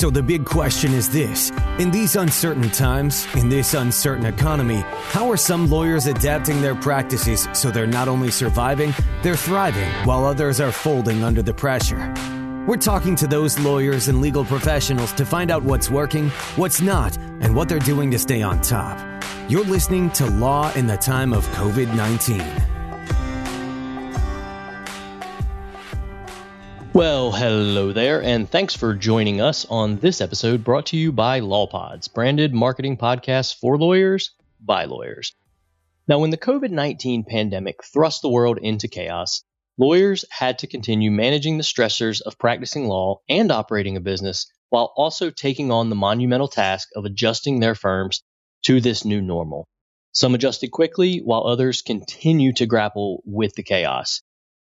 So the big question is this: in these uncertain times, in this uncertain economy, how are some lawyers adapting their practices so they're not only surviving, they're thriving while others are folding under the pressure? We're talking to those lawyers and legal professionals to find out what's working, what's not, and what they're doing to stay on top. You're listening to Law in the Time of COVID-19. Well, hello there, and thanks for joining us on this episode brought to you by Law Pods, branded marketing podcasts for lawyers by lawyers. Now, when the COVID-19 pandemic thrust the world into chaos, lawyers had to continue managing the stressors of practicing law and operating a business while also taking on the monumental task of adjusting their firms to this new normal. Some adjusted quickly, while others continue to grapple with the chaos.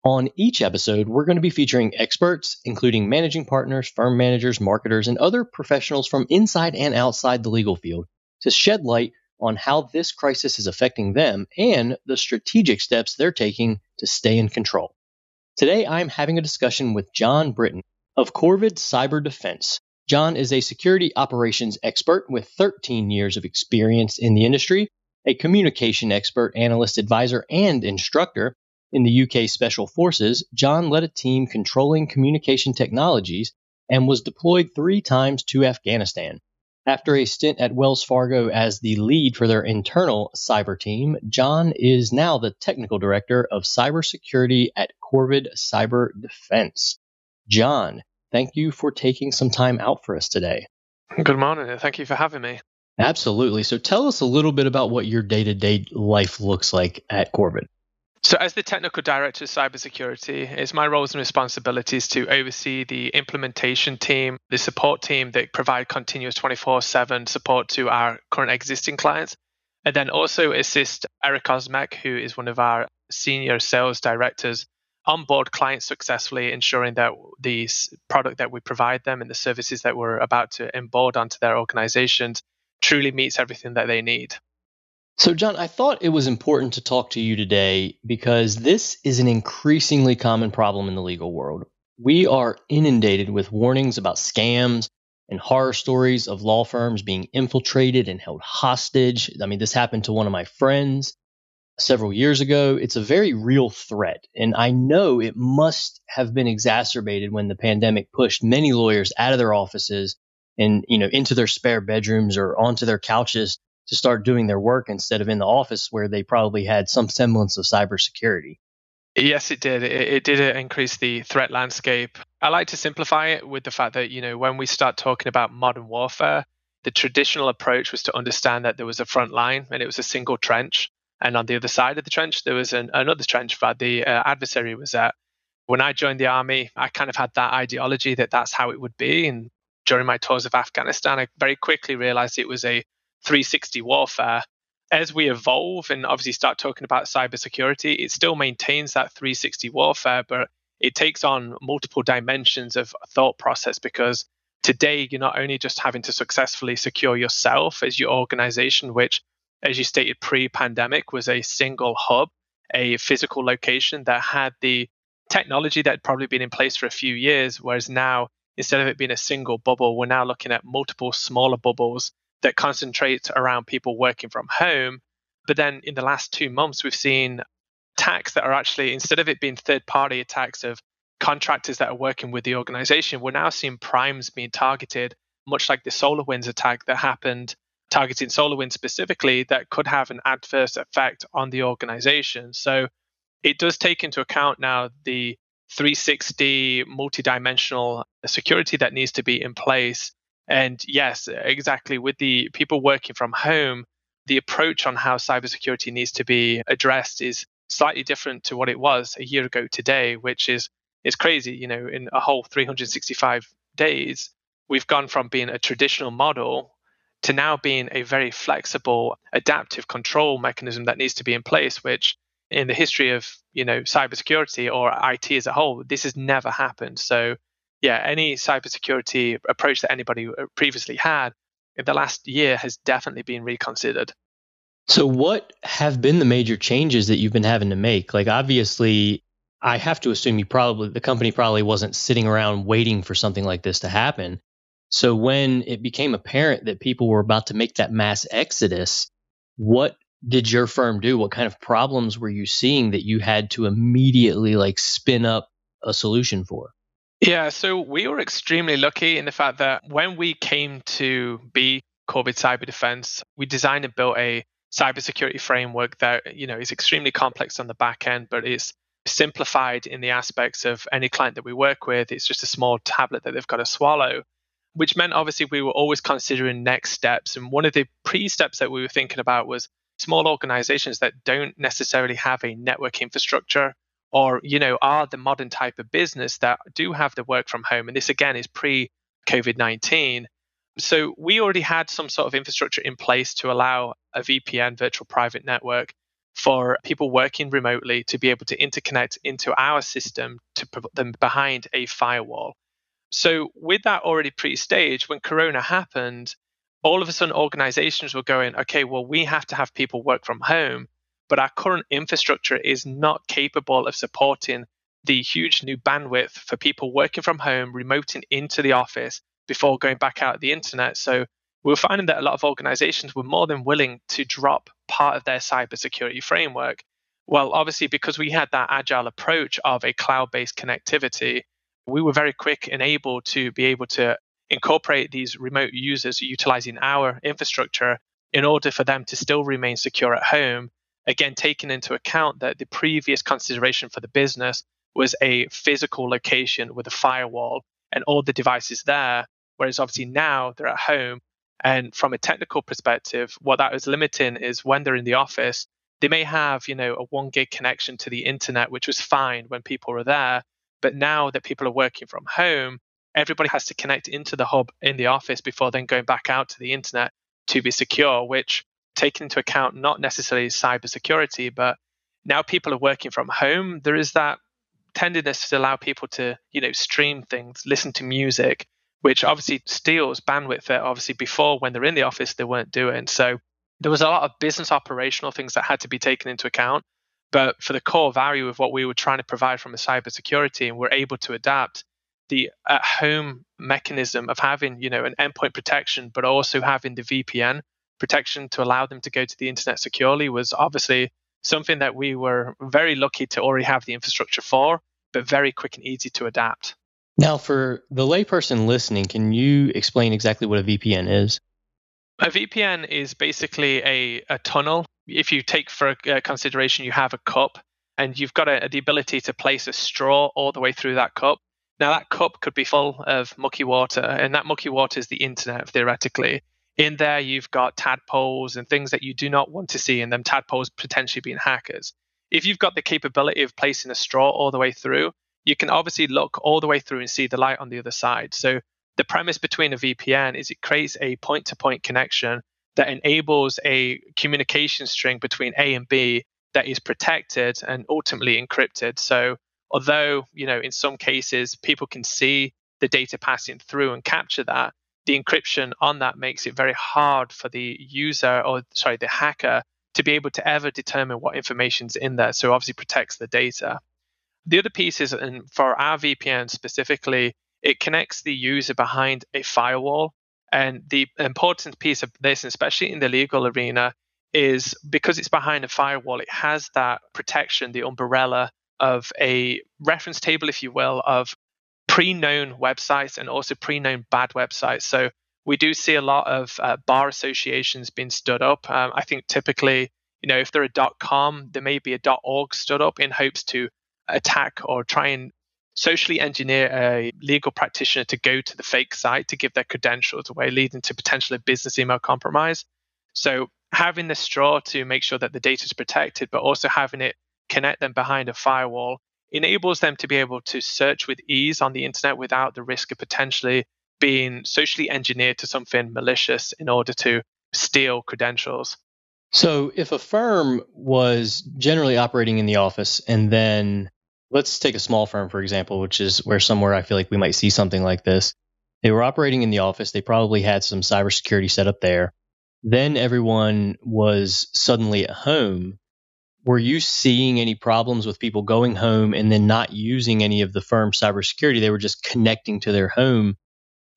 On each episode, we're going to be featuring experts, including managing partners, firm managers, marketers, and other professionals from inside and outside the legal field to shed light on how this crisis is affecting them and the strategic steps they're taking to stay in control. Today, I'm having a discussion with John Britton of Corvid Cyber Defense. John is a security operations expert with 13 years of experience in the industry, a communication expert, analyst, advisor, and instructor. In the UK Special Forces, John led a team controlling communication technologies and was deployed 3 times to Afghanistan. After a stint at Wells Fargo as the lead for their internal cyber team, John is now the technical director of cybersecurity at Corvid Cyber Defense. John, thank you for taking some time out for us today. Good morning. Thank you for having me. Absolutely. So tell us a little bit about what your day-to-day life looks like at Corvid. So as the Technical Director of Cybersecurity, it's my roles and responsibilities to oversee the implementation team, the support team that provide continuous 24/7 support to our current existing clients, and then also assist Eric Osmek, who is one of our senior sales directors, onboard clients successfully, ensuring that the product that we provide them and the services that we're about to onboard onto their organizations truly meets everything that they need. So, John, I thought it was important to talk to you today because this is an increasingly common problem in the legal world. We are inundated with warnings about scams and horror stories of law firms being infiltrated and held hostage. I mean, this happened to one of my friends several years ago. It's a very real threat, and I know it must have been exacerbated when the pandemic pushed many lawyers out of their offices and, into their spare bedrooms or onto their couches to start doing their work instead of in the office where they probably had some semblance of cybersecurity. Yes, it did. It did increase the threat landscape. I like to simplify it with the fact that, when we start talking about modern warfare, the traditional approach was to understand that there was a front line and it was a single trench. And on the other side of the trench, there was another trench that the adversary was at. When I joined the army, I kind of had that ideology that that's how it would be. And during my tours of Afghanistan, I very quickly realized it was a 360 warfare. As we evolve and obviously start talking about cybersecurity, it still maintains that 360 warfare, but it takes on multiple dimensions of thought process because today you're not only just having to successfully secure yourself as your organization, which, as you stated, pre-pandemic was a single hub, a physical location that had the technology that had probably been in place for a few years, whereas now, instead of it being a single bubble, we're now looking at multiple smaller bubbles that concentrates around people working from home. But then in the last 2 months, we've seen attacks that are actually, instead of it being third-party attacks of contractors that are working with the organization, we're now seeing primes being targeted, much like the SolarWinds attack that happened, targeting SolarWinds specifically, that could have an adverse effect on the organization. So it does take into account now the 360 multidimensional security that needs to be in place. And yes, exactly. With the people working from home, the approach on how cybersecurity needs to be addressed is slightly different to what it was a year ago today, which is it's crazy. In a whole 365 days, we've gone from being a traditional model to now being a very flexible, adaptive control mechanism that needs to be in place, which in the history of, cybersecurity or IT as a whole, this has never happened. So yeah, any cybersecurity approach that anybody previously had in the last year has definitely been reconsidered. So what have been the major changes that you've been having to make? Like, obviously, I have to assume the company probably wasn't sitting around waiting for something like this to happen. So when it became apparent that people were about to make that mass exodus, what did your firm do? What kind of problems were you seeing that you had to immediately spin up a solution for? Yeah, so we were extremely lucky in the fact that when we came to be Corvid Cyber Defense, we designed and built a cybersecurity framework that, is extremely complex on the back end, but it's simplified in the aspects of any client that we work with. It's just a small tablet that they've got to swallow, which meant obviously we were always considering next steps. And one of the pre-steps that we were thinking about was small organizations that don't necessarily have a network infrastructure or, are the modern type of business that do have the work from home. And this, again, is pre-COVID-19. So we already had some sort of infrastructure in place to allow a VPN, virtual private network, for people working remotely to be able to interconnect into our system to put them behind a firewall. So with that already pre-staged, when Corona happened, all of a sudden organizations were going, okay, well, we have to have people work from home, but our current infrastructure is not capable of supporting the huge new bandwidth for people working from home, remoting into the office before going back out to the internet. So we were finding that a lot of organizations were more than willing to drop part of their cybersecurity framework. Well, obviously, because we had that agile approach of a cloud-based connectivity, we were very quick and able to be able to incorporate these remote users utilizing our infrastructure in order for them to still remain secure at home. Again, taking into account that the previous consideration for the business was a physical location with a firewall and all the devices there, whereas obviously now they're at home. And from a technical perspective, what that is limiting is when they're in the office, they may have, a 1 gig connection to the internet, which was fine when people were there. But now that people are working from home, everybody has to connect into the hub in the office before then going back out to the internet to be secure, which, taking into account not necessarily cybersecurity, but now people are working from home, there is that tenderness to allow people to, stream things, listen to music, which obviously steals bandwidth that obviously before when they're in the office, they weren't doing. So there was a lot of business operational things that had to be taken into account. But for the core value of what we were trying to provide from a cybersecurity, and we're able to adapt the at-home mechanism of having, an endpoint protection, but also having the VPN protection to allow them to go to the internet securely, was obviously something that we were very lucky to already have the infrastructure for, but very quick and easy to adapt. Now, for the layperson listening, can you explain exactly what a VPN is? A VPN is basically a tunnel. If you take for consideration, you have a cup and you've got the ability to place a straw all the way through that cup. Now, that cup could be full of mucky water, and that mucky water is the internet, theoretically. In there, you've got tadpoles and things that you do not want to see, and them tadpoles potentially being hackers. If you've got the capability of placing a straw all the way through, you can obviously look all the way through and see the light on the other side. So the premise between a VPN is it creates a point-to-point connection that enables a communication string between A and B that is protected and ultimately encrypted. So although, in some cases, people can see the data passing through and capture that, the encryption on that makes it very hard for the hacker to be able to ever determine what information's in there. So obviously protects the data. The other piece is, and for our VPN specifically, it connects the user behind a firewall. And the important piece of this, especially in the legal arena, is because it's behind a firewall, it has that protection, the umbrella of a reference table, if you will, of pre-known websites and also pre-known bad websites. So we do see a lot of bar associations being stood up. I think typically, if they're a .com, there may be a .org stood up in hopes to attack or try and socially engineer a legal practitioner to go to the fake site to give their credentials away, leading to potentially business email compromise. So having the straw to make sure that the data is protected, but also having it connect them behind a firewall, enables them to be able to search with ease on the internet without the risk of potentially being socially engineered to something malicious in order to steal credentials. So if a firm was generally operating in the office, and then let's take a small firm, for example, which is somewhere I feel like we might see something like this. They were operating in the office. They probably had some cybersecurity set up there. Then everyone was suddenly at home. Were you seeing any problems with people going home and then not using any of the firm's cybersecurity? They were just connecting to their home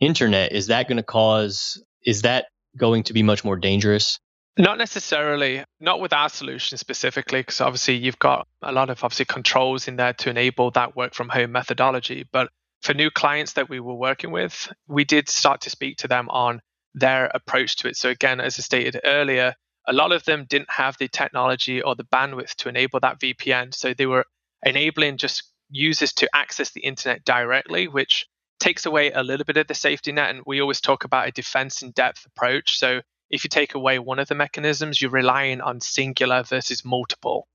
internet, is that going to cause, is that going to be much more dangerous? Not necessarily, not with our solution specifically, because obviously you've got a lot of obviously controls in there to enable that work from home methodology. But for new clients that we were working with, we did start to speak to them on their approach to it. So again, as I stated earlier, a lot of them didn't have the technology or the bandwidth to enable that VPN. So they were enabling just users to access the internet directly, which takes away a little bit of the safety net. And we always talk about a defense in depth approach. So if you take away one of the mechanisms, you're relying on singular versus multiple.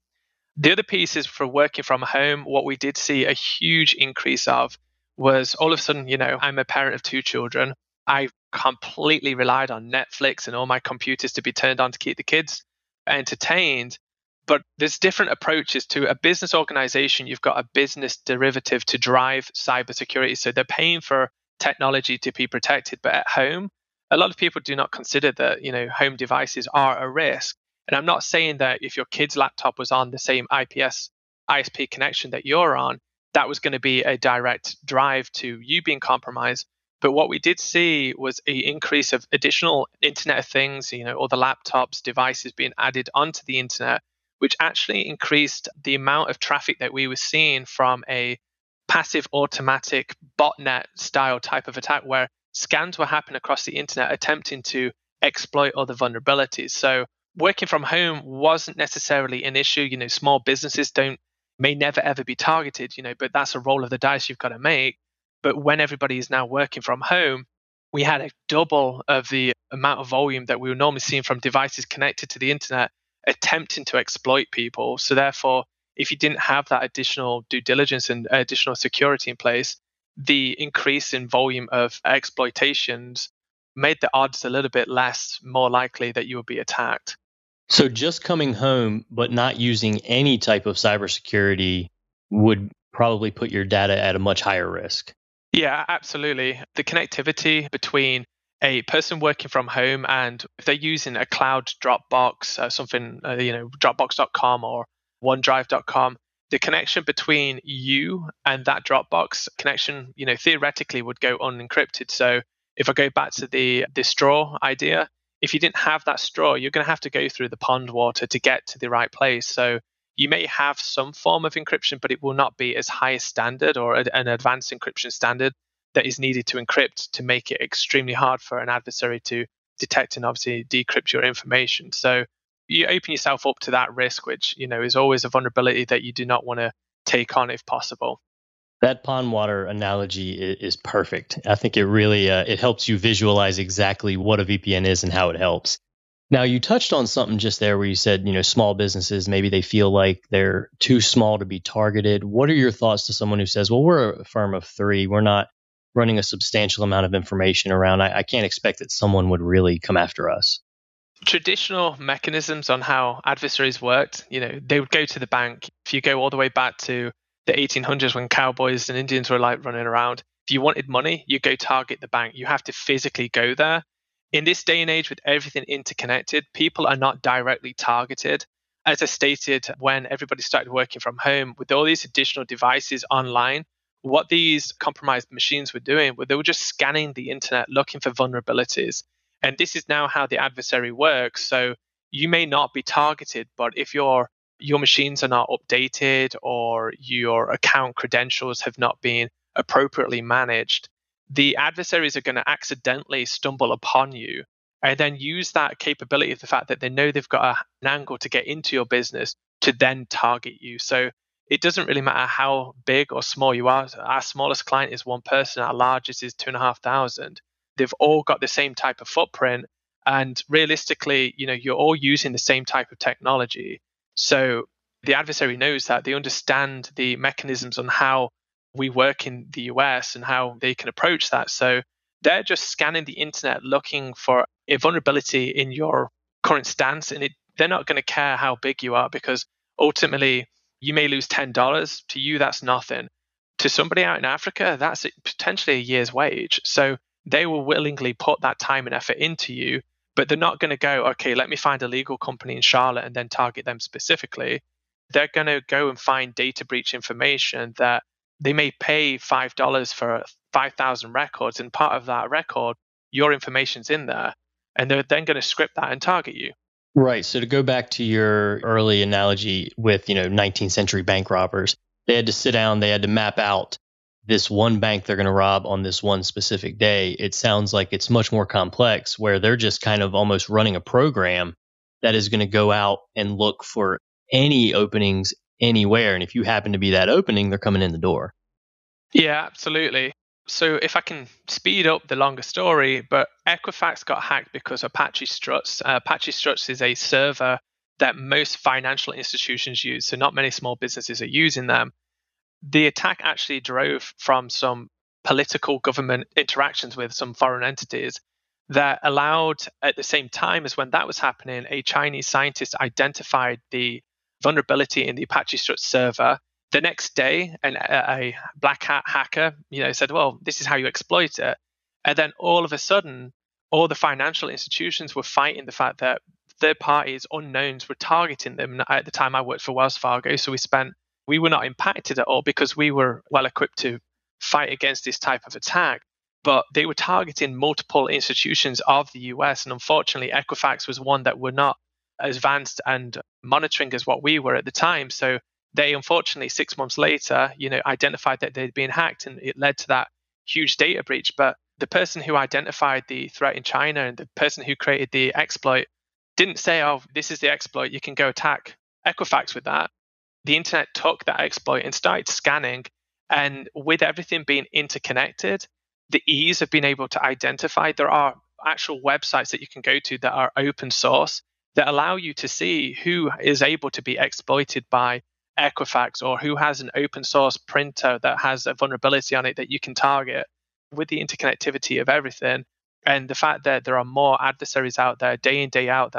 The other piece is for working from home, what we did see a huge increase of was all of a sudden, I'm a parent of two children. I completely relied on Netflix and all my computers to be turned on to keep the kids entertained. But there's different approaches to a business organization. You've got a business derivative to drive cybersecurity. So they're paying for technology to be protected. But at home, a lot of people do not consider that, home devices are a risk. And I'm not saying that if your kid's laptop was on the same IPS, ISP connection that you're on, that was going to be a direct drive to you being compromised. But what we did see was an increase of additional Internet of Things, all the laptops, devices being added onto the internet, which actually increased the amount of traffic that we were seeing from a passive automatic botnet style type of attack where scans were happening across the internet attempting to exploit other vulnerabilities. So working from home wasn't necessarily an issue. Small businesses may never ever be targeted, but that's a roll of the dice you've got to make. But when everybody is now working from home, we had a double of the amount of volume that we were normally seeing from devices connected to the internet attempting to exploit people. So therefore, if you didn't have that additional due diligence and additional security in place, the increase in volume of exploitations made the odds a little bit less, more likely that you would be attacked. So just coming home, but not using any type of cybersecurity would probably put your data at a much higher risk. Yeah, absolutely. The connectivity between a person working from home and if they're using a cloud Dropbox, Dropbox.com or OneDrive.com, the connection between you and that Dropbox connection, theoretically would go unencrypted. So if I go back to the straw idea, if you didn't have that straw, you're going to have to go through the pond water to get to the right place. So you may have some form of encryption, but it will not be as high a standard or an advanced encryption standard that is needed to encrypt to make it extremely hard for an adversary to detect and obviously decrypt your information. So you open yourself up to that risk, which, is always a vulnerability that you do not want to take on if possible. That pond water analogy is perfect. I think it really it helps you visualize exactly what a VPN is and how it helps. Now, you touched on something just there where you said, small businesses, maybe they feel like they're too small to be targeted. What are your thoughts to someone who says, well, we're a firm of three. We're not running a substantial amount of information around. I can't expect that someone would really come after us. Traditional mechanisms on how adversaries worked, they would go to the bank. If you go all the way back to the 1800s when cowboys and Indians were like running around, if you wanted money, you go target the bank. You have to physically go there. In this day and age with everything interconnected, people are not directly targeted. As I stated, when everybody started working from home with all these additional devices online, what these compromised machines were doing was they were just scanning the internet looking for vulnerabilities. And this is now how the adversary works. So you may not be targeted, but if your machines are not updated or your account credentials have not been appropriately managed, the adversaries are going to accidentally stumble upon you and then use that capability of the fact that they know they've got an angle to get into your business to then target you. So it doesn't really matter how big or small you are. Our smallest client is one person. Our largest is 2,500. They've all got the same type of footprint. And realistically, you're all using the same type of technology. So the adversary knows that. They understand the mechanisms on how we work in the US and how they can approach that. So they're just scanning the internet looking for a vulnerability in your current stance. And they're not going to care how big you are because ultimately you may lose $10. To you, that's nothing. To somebody out in Africa, that's potentially a year's wage. So they will willingly put that time and effort into you, but they're not going to go, okay, let me find a legal company in Charlotte and then target them specifically. They're going to go and find data breach information that they may pay $5 for 5,000 records, and part of that record, your information's in there, and they're then going to script that and target you. Right. So to go back to your early analogy with, 19th century bank robbers, they had to sit down, they had to map out this one bank they're going to rob on this one specific day. It sounds like it's much more complex, where they're just kind of almost running a program that is going to go out and look for any openings anywhere. And if you happen to be that opening, they're coming in the door. Yeah, absolutely. So if I can speed up the longer story, but Equifax got hacked because Apache Struts. Apache Struts is a server that most financial institutions use, so not many small businesses are using them. The attack actually drove from some political government interactions with some foreign entities that allowed, at the same time as when that was happening, a Chinese scientist identified the vulnerability in the Apache Struts server. The next day, a black hat hacker, said, well, this is how you exploit it. And then all of a sudden, all the financial institutions were fighting the fact that third parties, unknowns, were targeting them. At the time, I worked for Wells Fargo, so we were not impacted at all because we were well equipped to fight against this type of attack. But they were targeting multiple institutions of the US. And unfortunately, Equifax was one that were not as advanced and monitoring as what we were at the time. So they, unfortunately, 6 months later, identified that they'd been hacked, and it led to that huge data breach. But the person who identified the threat in China and the person who created the exploit didn't say, oh, this is the exploit, you can go attack Equifax with that. The internet took that exploit and started scanning. And with everything being interconnected, the ease of being able to identify, there are actual websites that you can go to that are open source that allow you to see who is able to be exploited by Equifax, or who has an open source printer that has a vulnerability on it that you can target. With the interconnectivity of everything and the fact that there are more adversaries out there day in, day out,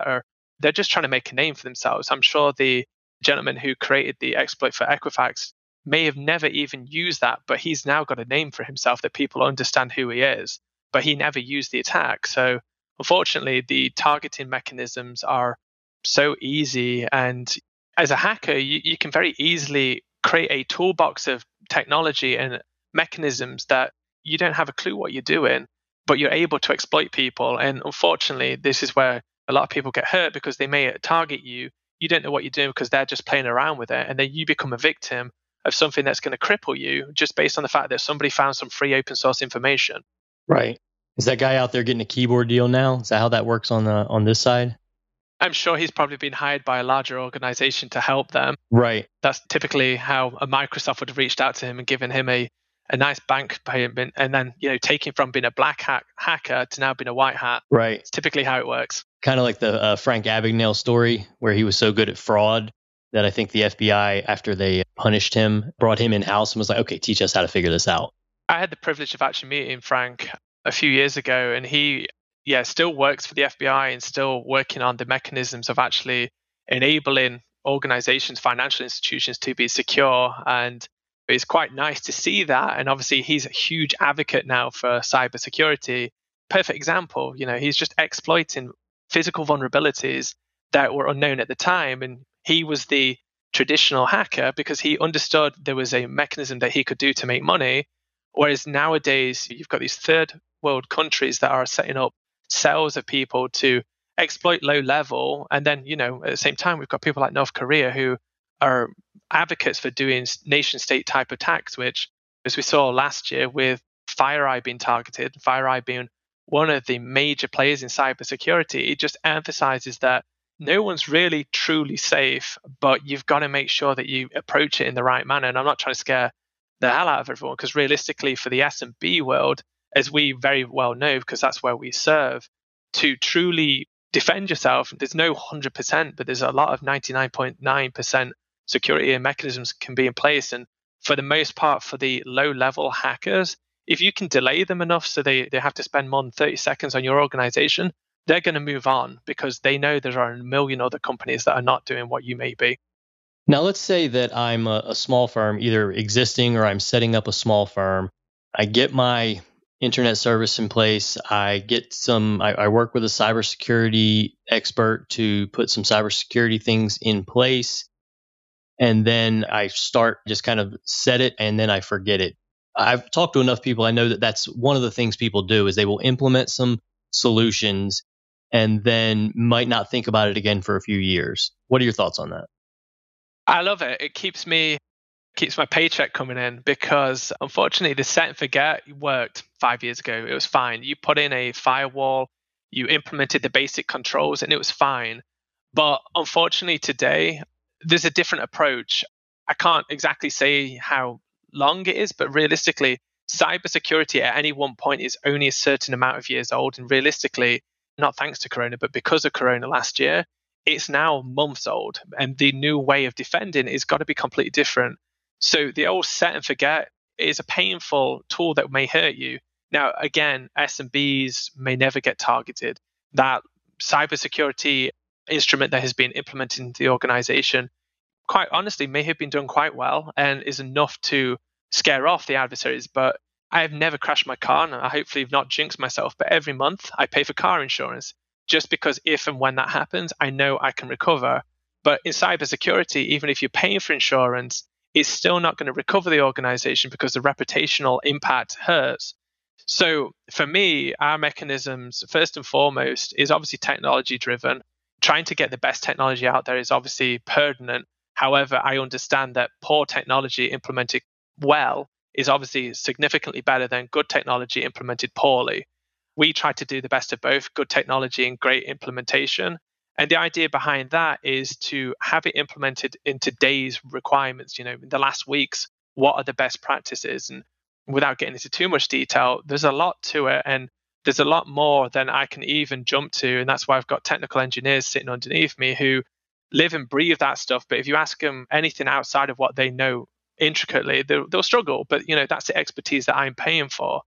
they're just trying to make a name for themselves. I'm sure the gentleman who created the exploit for Equifax may have never even used that, but he's now got a name for himself that people understand who he is, but he never used the attack. So unfortunately, the targeting mechanisms are so easy, and as a hacker, you can very easily create a toolbox of technology and mechanisms that you don't have a clue what you're doing, but you're able to exploit people. And unfortunately, this is where a lot of people get hurt, because they may target you. You don't know what you're doing because they're just playing around with it. And then you become a victim of something that's going to cripple you just based on the fact that somebody found some free open source information. Right. Is that guy out there getting a keyboard deal now? Is that how that works on this side? I'm sure he's probably been hired by a larger organization to help them. Right. That's typically how a Microsoft would have reached out to him and given him a nice bank payment, and then, taking from being a black hat hacker to now being a white hat. Right. It's typically how it works. Kind of like the Frank Abagnale story, where he was so good at fraud that I think the FBI, after they punished him, brought him in-house and was like, okay, teach us how to figure this out. I had the privilege of actually meeting Frank a few years ago, and he... still works for the FBI and still working on the mechanisms of actually enabling organizations, financial institutions to be secure. And it's quite nice to see that. And obviously, he's a huge advocate now for cybersecurity. Perfect example. He's just exploiting physical vulnerabilities that were unknown at the time. And he was the traditional hacker because he understood there was a mechanism that he could do to make money. Whereas nowadays, you've got these third world countries that are setting up cells of people to exploit low level. And then, at the same time, we've got people like North Korea who are advocates for doing nation state type attacks, which, as we saw last year with FireEye being targeted, FireEye being one of the major players in cybersecurity, it just emphasizes that no one's really truly safe, but you've got to make sure that you approach it in the right manner. And I'm not trying to scare the hell out of everyone, because realistically, for the S&B world, as we very well know, because that's where we serve, to truly defend yourself, there's no 100%, but there's a lot of 99.9% security and mechanisms can be in place. And for the most part, for the low-level hackers, if you can delay them enough so they have to spend more than 30 seconds on your organization, they're going to move on because they know there are a million other companies that are not doing what you may be. Now, let's say that I'm a small firm, either existing or I'm setting up a small firm. I get my internet service in place. I work with a cybersecurity expert to put some cybersecurity things in place. And then I start, just kind of set it, and then I forget it. I've talked to enough people. I know that that's one of the things people do is they will implement some solutions and then might not think about it again for a few years. What are your thoughts on that? I love it. It keeps my paycheck coming in because unfortunately the set and forget worked 5 years ago. It was fine. You put in a firewall, you implemented the basic controls and it was fine. But unfortunately today, there's a different approach. I can't exactly say how long it is, but realistically, cybersecurity at any one point is only a certain amount of years old. And realistically, not thanks to Corona, but because of Corona last year, it's now months old. And the new way of defending is got to be completely different. So the old set and forget is a painful tool that may hurt you. Now, again, SMBs may never get targeted. That cybersecurity instrument that has been implemented in the organization, quite honestly, may have been done quite well and is enough to scare off the adversaries. But I have never crashed my car, and I hopefully have not jinxed myself. But every month, I pay for car insurance just because if and when that happens, I know I can recover. But in cybersecurity, even if you're paying for insurance, it's still not going to recover the organization because the reputational impact hurts. So for me, our mechanisms, first and foremost, is obviously technology driven. Trying to get the best technology out there is obviously pertinent. However, I understand that poor technology implemented well is obviously significantly better than good technology implemented poorly. We try to do the best of both, good technology and great implementation. And the idea behind that is to have it implemented in today's requirements. You know, in the last weeks, what are the best practices? And without getting into too much detail, there's a lot to it and there's a lot more than I can even jump to. And that's why I've got technical engineers sitting underneath me who live and breathe that stuff. But if you ask them anything outside of what they know intricately, they'll struggle. But, you know, that's the expertise that I'm paying for.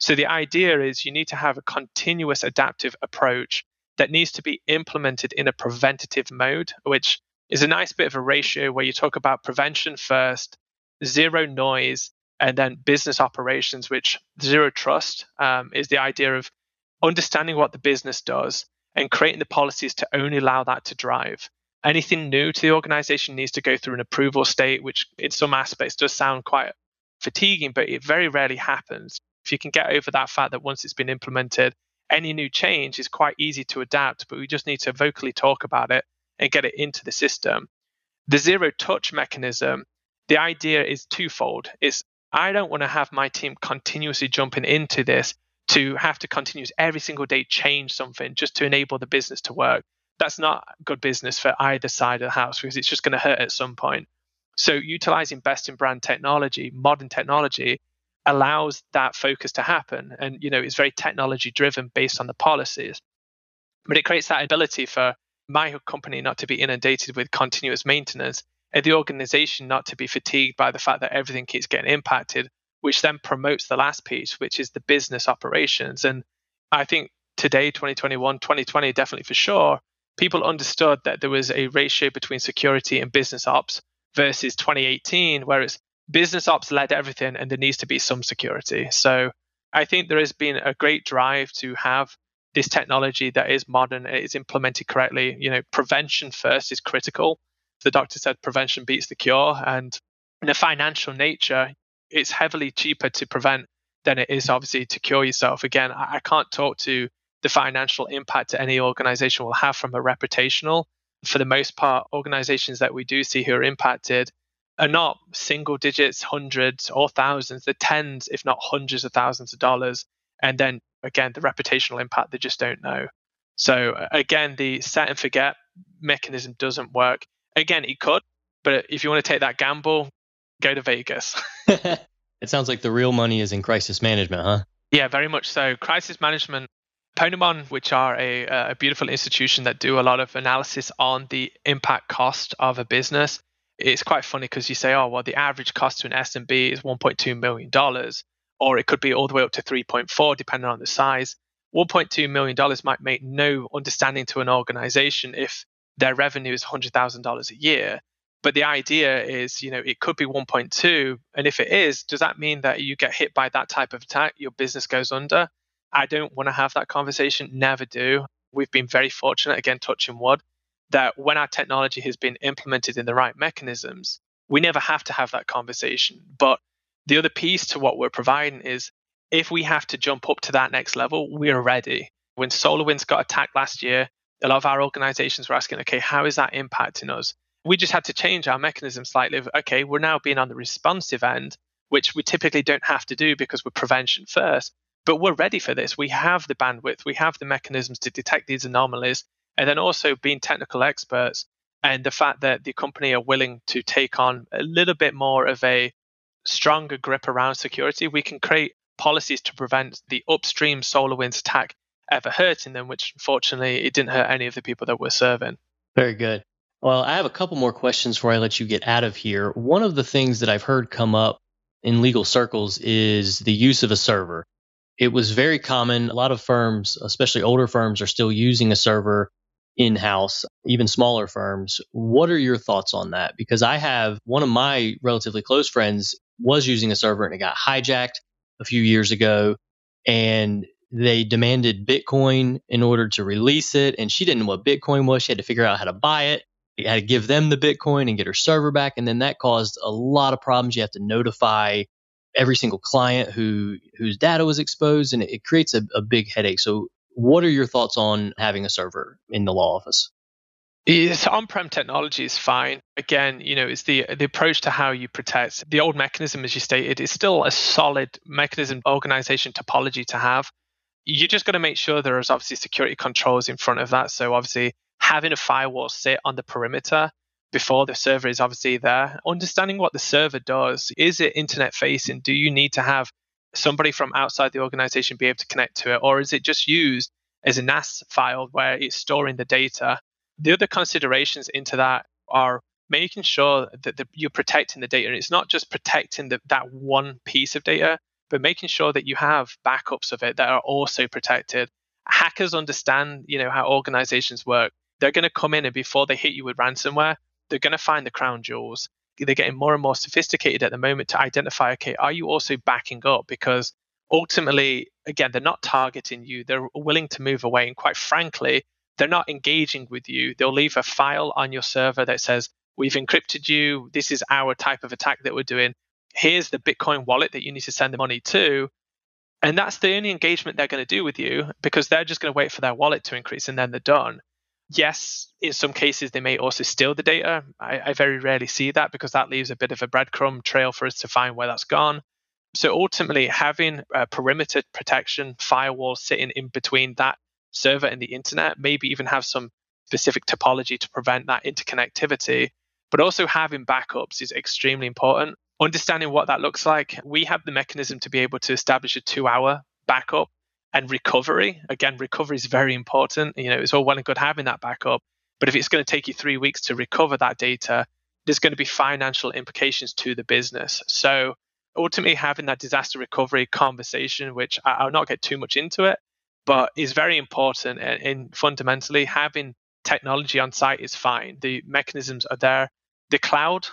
So the idea is you need to have a continuous adaptive approach that needs to be implemented in a preventative mode, which is a nice bit of a ratio where you talk about prevention first, zero noise, and then business operations, which zero trust is the idea of understanding what the business does and creating the policies to only allow that to drive. Anything new to the organization needs to go through an approval state, which in some aspects does sound quite fatiguing, but it very rarely happens. If you can get over that fact that once it's been implemented, any new change is quite easy to adapt, but we just need to vocally talk about it and get it into the system. The zero touch mechanism, the idea is twofold. It's I don't want to have my team continuously jumping into this to have to continuously every single day change something just to enable the business to work. That's not good business for either side of the house because it's just going to hurt at some point. So utilizing best in brand technology, modern technology, allows that focus to happen. And, you know, it's very technology driven based on the policies. But it creates that ability for my company not to be inundated with continuous maintenance and the organization not to be fatigued by the fact that everything keeps getting impacted, which then promotes the last piece, which is the business operations. And I think today, 2021, 2020, definitely for sure, people understood that there was a ratio between security and business ops versus 2018, where it's business ops led everything and there needs to be some security. So I think there has been a great drive to have this technology that is modern and is implemented correctly. You know, prevention first is critical. The doctor said prevention beats the cure. And in a financial nature, it's heavily cheaper to prevent than it is obviously to cure yourself. Again, I can't talk to the financial impact that any organization will have from a reputational. For the most part, organizations that we do see who are impacted are not single digits, hundreds or thousands. They're tens, if not hundreds of thousands of dollars. And then again, the reputational impact, they just don't know. So again, the set and forget mechanism doesn't work. Again, it could, but if you want to take that gamble, go to Vegas. It sounds like the real money is in crisis management, huh? Yeah, very much so. Crisis management. Ponemon, which are a beautiful institution that do a lot of analysis on the impact cost of a business. It's quite funny because you say, oh, well, the average cost to an SMB is $1.2 million, or it could be all the way up to 3.4, depending on the size. $1.2 million might make no understanding to an organization if their revenue is $100,000 a year. But the idea is, you know, it could be 1.2. And if it is, does that mean that you get hit by that type of attack? Your business goes under? I don't want to have that conversation, never do. We've been very fortunate, again, touching wood, that when our technology has been implemented in the right mechanisms, we never have to have that conversation. But The other piece to what we're providing is if we have to jump up to that next level, we're ready. When SolarWinds got attacked last year, a lot of our organizations were asking, okay, how is that impacting us? We just had to change our mechanism slightly. Okay, we're now being on the responsive end, which we typically don't have to do because we're prevention first. But we're ready for this. We have the bandwidth. We have the mechanisms to detect these anomalies. And then also being technical experts and the fact that the company are willing to take on a little bit more of a stronger grip around security, we can create policies to prevent the upstream SolarWinds attack ever hurting them, which unfortunately, it didn't hurt any of the people that we're serving. Very good. Well, I have a couple more questions before I let you get out of here. One of the things that I've heard come up in legal circles is the use of a server. It was very common. A lot of firms, especially older firms, are still using a server in-house, even smaller firms. What are your thoughts on that? Because I have one of my relatively close friends was using a server and it got hijacked a few years ago, and they demanded Bitcoin in order to release it, and she didn't know what Bitcoin was. She had to figure out how to buy it. You had to give them the Bitcoin and get her server back, and then that caused a lot of problems. You have to notify every single client whose data was exposed, and it creates a big headache. So what are your thoughts on having a server in the law office? Yes, on-prem technology is fine. Again, it's the approach to how you protect. The old mechanism, as you stated, is still a solid mechanism, organization topology to have. You just got to make sure there is obviously security controls in front of that. So obviously having a firewall sit on the perimeter before the server is obviously there. Understanding what the server does. Is it internet facing? Do you need to have somebody from outside the organization be able to connect to it? Or is it just used as a NAS file where it's storing the data? The other considerations into that are making sure that you're protecting the data. And it's not just protecting that one piece of data, but making sure that you have backups of it that are also protected. Hackers understand, how organizations work. They're going to come in and before they hit you with ransomware, they're going to find the crown jewels. They're getting more and more sophisticated at the moment to identify, okay, are you also backing up? Because ultimately, again, they're not targeting you. They're willing to move away. And quite frankly, they're not engaging with you. They'll leave a file on your server that says, we've encrypted you. This is our type of attack that we're doing. Here's the Bitcoin wallet that you need to send the money to. And that's the only engagement they're going to do with you because they're just going to wait for their wallet to increase and then they're done. Yes, in some cases, they may also steal the data. I very rarely see that because that leaves a bit of a breadcrumb trail for us to find where that's gone. So ultimately, having a perimeter protection firewall sitting in between that server and the internet, maybe even have some specific topology to prevent that interconnectivity, but also having backups is extremely important. Understanding what that looks like, we have the mechanism to be able to establish a 2-hour backup. And recovery, again, recovery is very important. It's all well and good having that backup, but if it's going to take you 3 weeks to recover that data, there's going to be financial implications to the business. So ultimately having that disaster recovery conversation, which I'll not get too much into it, but is very important. And fundamentally having technology on site is fine. The mechanisms are there. The cloud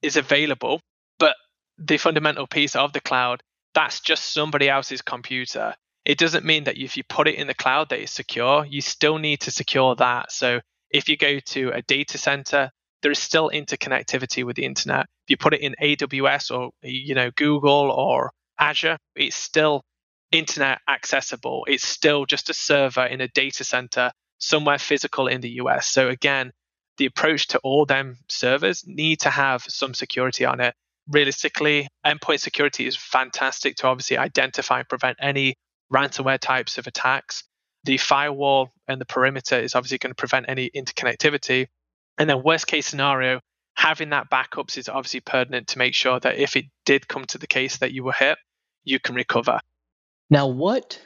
is available, but the fundamental piece of the cloud, that's just somebody else's computer. It doesn't mean that if you put it in the cloud that it's secure, you still need to secure that. So if you go to a data center, there is still interconnectivity with the internet. If you put it in AWS or Google or Azure, it's still internet accessible. It's still just a server in a data center somewhere physical in the US. So again, the approach to all them servers need to have some security on it. Realistically, endpoint security is fantastic to obviously identify and prevent any ransomware types of attacks. The firewall and the perimeter is obviously going to prevent any interconnectivity. And then worst case scenario, having that backups is obviously pertinent to make sure that if it did come to the case that you were hit, you can recover. Now, what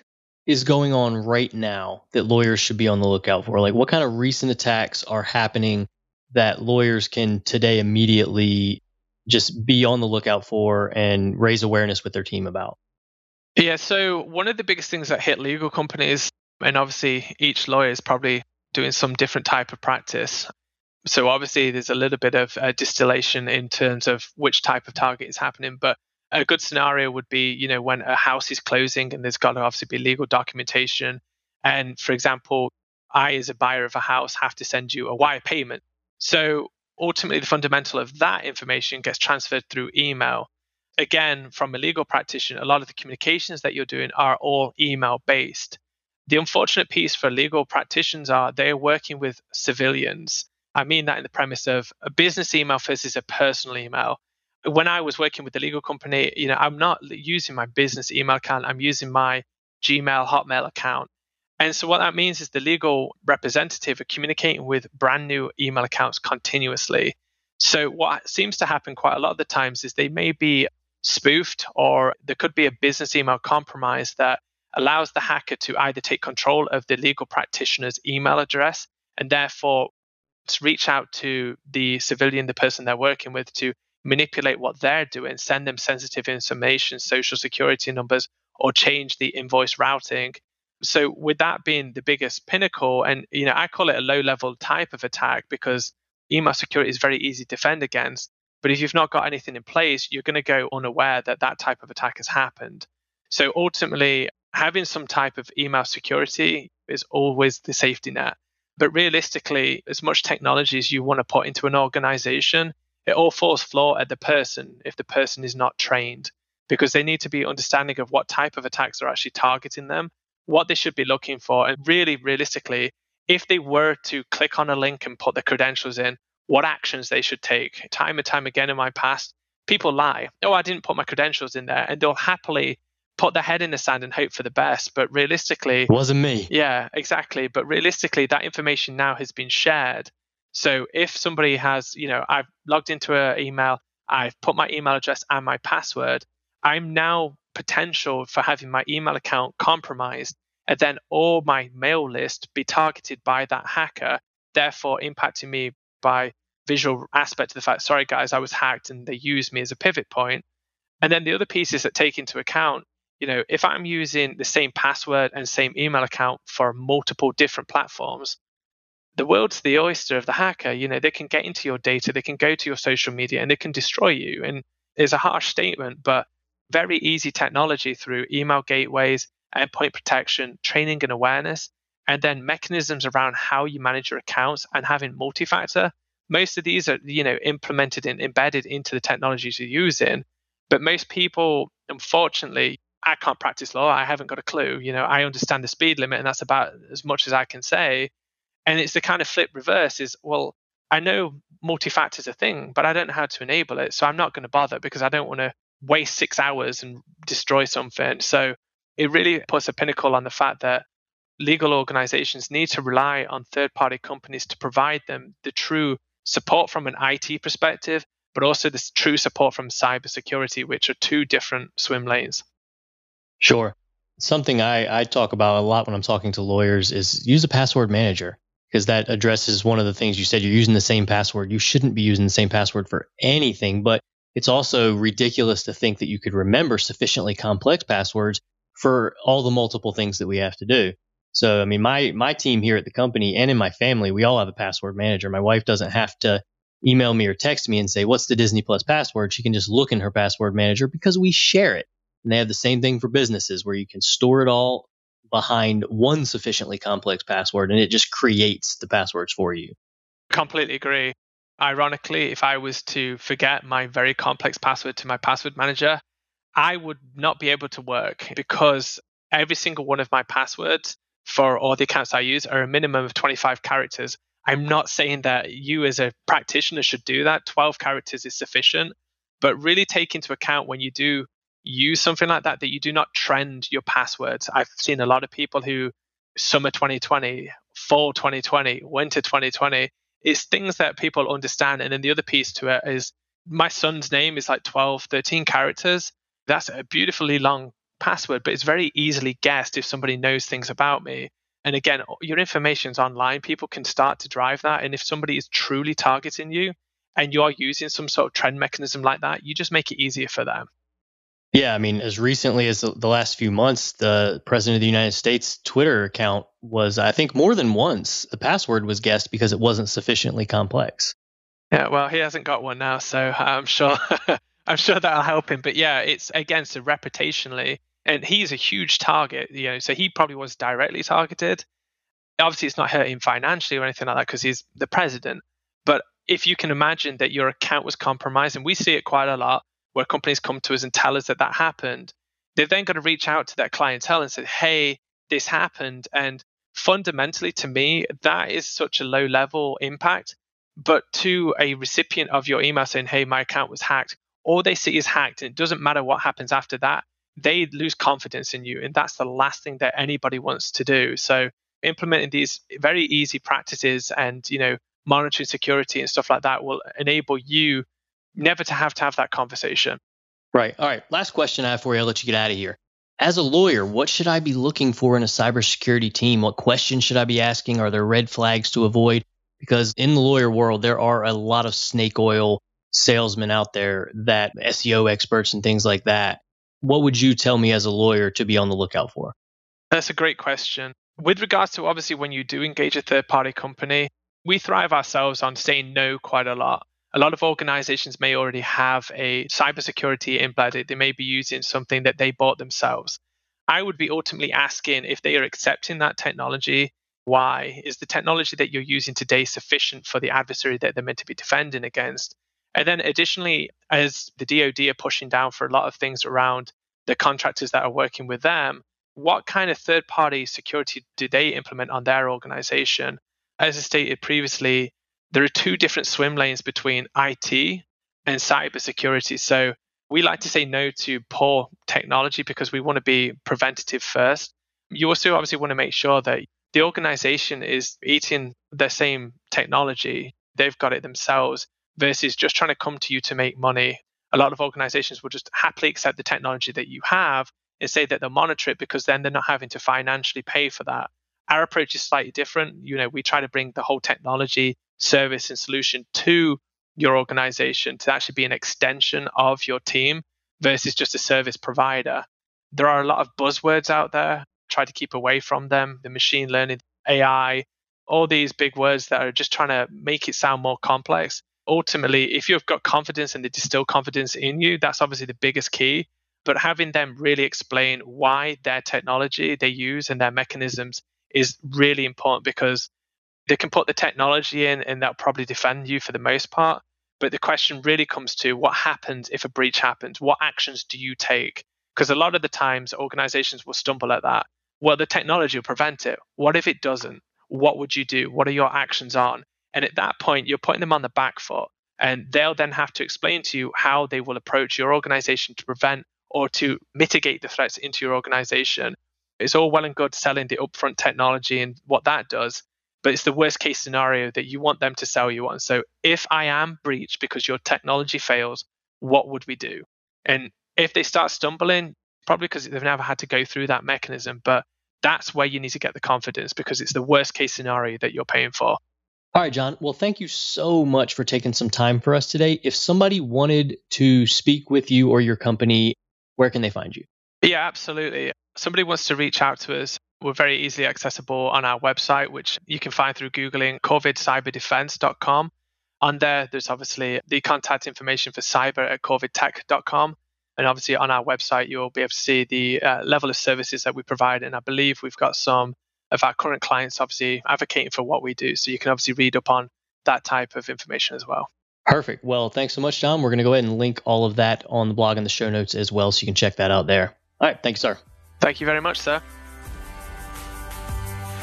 is going on right now that lawyers should be on the lookout for? Like, what kind of recent attacks are happening that lawyers can today immediately just be on the lookout for and raise awareness with their team about? Yeah, so one of the biggest things that hit legal companies, and obviously each lawyer is probably doing some different type of practice. So obviously there's a little bit of distillation in terms of which type of target is happening. But a good scenario would be, when a house is closing and there's got to obviously be legal documentation. And for example, I as a buyer of a house have to send you a wire payment. So ultimately the fundamental of that information gets transferred through email. again, from a legal practitioner, a lot of the communications that you're doing are all email-based. The unfortunate piece for legal practitioners are they're working with civilians. I mean that in the premise of a business email versus a personal email. When I was working with the legal company, you know, I'm not using my business email account. I'm using my Gmail, Hotmail account. And so what that means is the legal representative are communicating with brand new email accounts continuously. So what seems to happen quite a lot of the times is they may be spoofed, or there could be a business email compromise that allows the hacker to either take control of the legal practitioner's email address and therefore reach out to the civilian, the person they're working with, to manipulate what they're doing, send them sensitive information, social security numbers, or change the invoice routing. So with that being the biggest pinnacle, and you know, I call it a low-level type of attack because email security is very easy to defend against. But if you've not got anything in place, you're going to go unaware that that type of attack has happened. So ultimately, having some type of email security is always the safety net. But realistically, as much technology as you want to put into an organization, it all falls flat at the person if the person is not trained, because they need to be understanding of what type of attacks are actually targeting them, what they should be looking for. And really, realistically, if they were to click on a link and put their credentials in, what actions they should take. Time and time again in my past, people lie. Oh, I didn't put my credentials in there. And they'll happily put their head in the sand and hope for the best. But realistically... It wasn't me. Yeah, exactly. But realistically, that information now has been shared. So if somebody has, you know, I've logged into an email, I've put my email address and my password, I'm now potential for having my email account compromised, and then all my mail list be targeted by that hacker, therefore impacting me by visual aspect of the fact, sorry guys, I was hacked and they used me as a pivot point. And then the other pieces that take into account, you know, if I'm using the same password and same email account for multiple different platforms, the world's the oyster of the hacker. You know, they can get into your data, they can go to your social media, and they can destroy you. And it's a harsh statement, but very easy technology through email gateways, endpoint protection, training and awareness, and then mechanisms around how you manage your accounts and having multi-factor. Most of these are, you know, implemented and embedded into the technologies you're using. But most people, unfortunately, I can't practice law. I haven't got a clue. You know, I understand the speed limit, and that's about as much as I can say. And it's the kind of flip reverse is, well, I know multi-factor is a thing, but I don't know how to enable it. So I'm not going to bother because I don't want to waste 6 hours and destroy something. So it really puts a pinnacle on the fact that legal organizations need to rely on third-party companies to provide them the true support from an IT perspective, but also this true support from cybersecurity, which are two different swim lanes. Sure. Something I talk about a lot when I'm talking to lawyers is use a password manager, because that addresses one of the things you said. You're using the same password. You shouldn't be using the same password for anything, but it's also ridiculous to think that you could remember sufficiently complex passwords for all the multiple things that we have to do. So, I mean, my team here at the company and in my family, we all have a password manager. My wife doesn't have to email me or text me and say, what's the Disney Plus password? She can just look in her password manager because we share it. And they have the same thing for businesses where you can store it all behind one sufficiently complex password, and it just creates the passwords for you. Completely agree. Ironically, if I was to forget my very complex password to my password manager, I would not be able to work because every single one of my passwords for all the accounts I use are a minimum of 25 characters. I'm not saying that you as a practitioner should do that. 12 characters is sufficient, but really take into account when you do use something like that, that you do not trend your passwords. I've seen a lot of people who summer 2020, fall 2020, winter 2020. It's things that people understand. And then the other piece to it is my son's name is like 12, 13 characters. That's a beautifully long password, but it's very easily guessed if somebody knows things about me. And again, your information's online. People can start to drive that. And if somebody is truly targeting you and you're using some sort of trend mechanism like that, you just make it easier for them. Yeah, I mean, as recently as the last few months, the president of the United States Twitter account was, I think, more than once, the password was guessed because it wasn't sufficiently complex. Yeah, well, he hasn't got one now, so I'm sure that'll help him. But yeah, it's again, so reputationally, and he's a huge target, you know, so he probably was directly targeted. Obviously, it's not hurting financially or anything like that because he's the president. But if you can imagine that your account was compromised, and we see it quite a lot. where companies come to us and tell us that that happened, they've then got to reach out to their clientele and say, hey, this happened. And fundamentally, to me, that is such a low level impact. But to a recipient of your email saying, hey, my account was hacked, all they see is hacked. And it doesn't matter what happens after that. They lose confidence in you. And that's the last thing that anybody wants to do. So implementing these very easy practices and, you know, monitoring security and stuff like that will enable you never to have that conversation. Right. All right. Last question I have for you. I'll let you get out of here. As a lawyer, what should I be looking for in a cybersecurity team? What questions should I be asking? Are there red flags to avoid? Because in the lawyer world, there are a lot of snake oil salesmen out there, that SEO experts and things like that. What would you tell me as a lawyer to be on the lookout for? That's a great question. With regards to obviously when you do engage a third-party company, we thrive ourselves on saying no quite a lot. A lot of organizations may already have a cybersecurity embedded. They may be using something that they bought themselves. I would be ultimately asking if they are accepting that technology. Why? Is the technology that you're using today sufficient for the adversary that they're meant to be defending against? And then additionally, as the DoD are pushing down for a lot of things around the contractors that are working with them, what kind of third-party security do they implement on their organization? As I stated previously, there are two different swim lanes between IT and cybersecurity. So we like to say no to poor technology because we want to be preventative first. You also obviously want to make sure that the organization is eating the same technology. They've got it themselves versus just trying to come to you to make money. A lot of organizations will just happily accept the technology that you have and say that they'll monitor it because then they're not having to financially pay for that. Our approach is slightly different. You know, we try to bring the whole technology, service, and solution to your organization to actually be an extension of your team versus just a service provider. There are a lot of buzzwords out there. Try to keep away from them. The machine learning, AI, all these big words that are just trying to make it sound more complex. Ultimately, if you've got confidence and they distill confidence in you, that's obviously the biggest key. But having them really explain why their technology they use and their mechanisms is really important because they can put the technology in and that'll probably defend you for the most part. But the question really comes to what happens if a breach happens? What actions do you take? Because a lot of the times organizations will stumble at that. Well, the technology will prevent it. What if it doesn't? What would you do? What are your actions on? And at that point, you're putting them on the back foot and they'll then have to explain to you how they will approach your organization to prevent or to mitigate the threats into your organization. It's all well and good selling the upfront technology and what that does, but it's the worst case scenario that you want them to sell you on. So if I am breached because your technology fails, what would we do? And if they start stumbling, probably because they've never had to go through that mechanism, but that's where you need to get the confidence because it's the worst case scenario that you're paying for. All right, John. Well, thank you so much for taking some time for us today. If somebody wanted to speak with you or your company, where can they find you? Yeah, absolutely. Somebody wants to reach out to us. We're very easily accessible on our website, which you can find through Googling corvidcyberdefense.com. On there, there's obviously the contact information for cyber at corvidtech.com. And obviously on our website, you'll be able to see the level of services that we provide. And I believe we've got some of our current clients obviously advocating for what we do. So you can obviously read up on that type of information as well. Perfect. Well, thanks so much, John. We're going to go ahead and link all of that on the blog and the show notes as well. So you can check that out there. All right. Thanks, sir. Thank you very much, sir.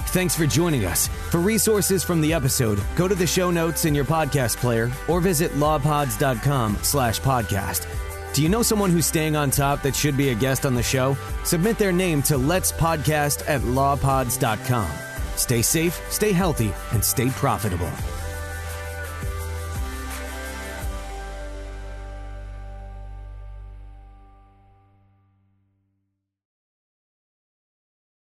Thanks for joining us. For resources from the episode, go to the show notes in your podcast player or visit lawpods.com/podcast. Do you know someone who's staying on top that should be a guest on the show? Submit their name to letspodcast@lawpods.com. Stay safe, stay healthy, and stay profitable.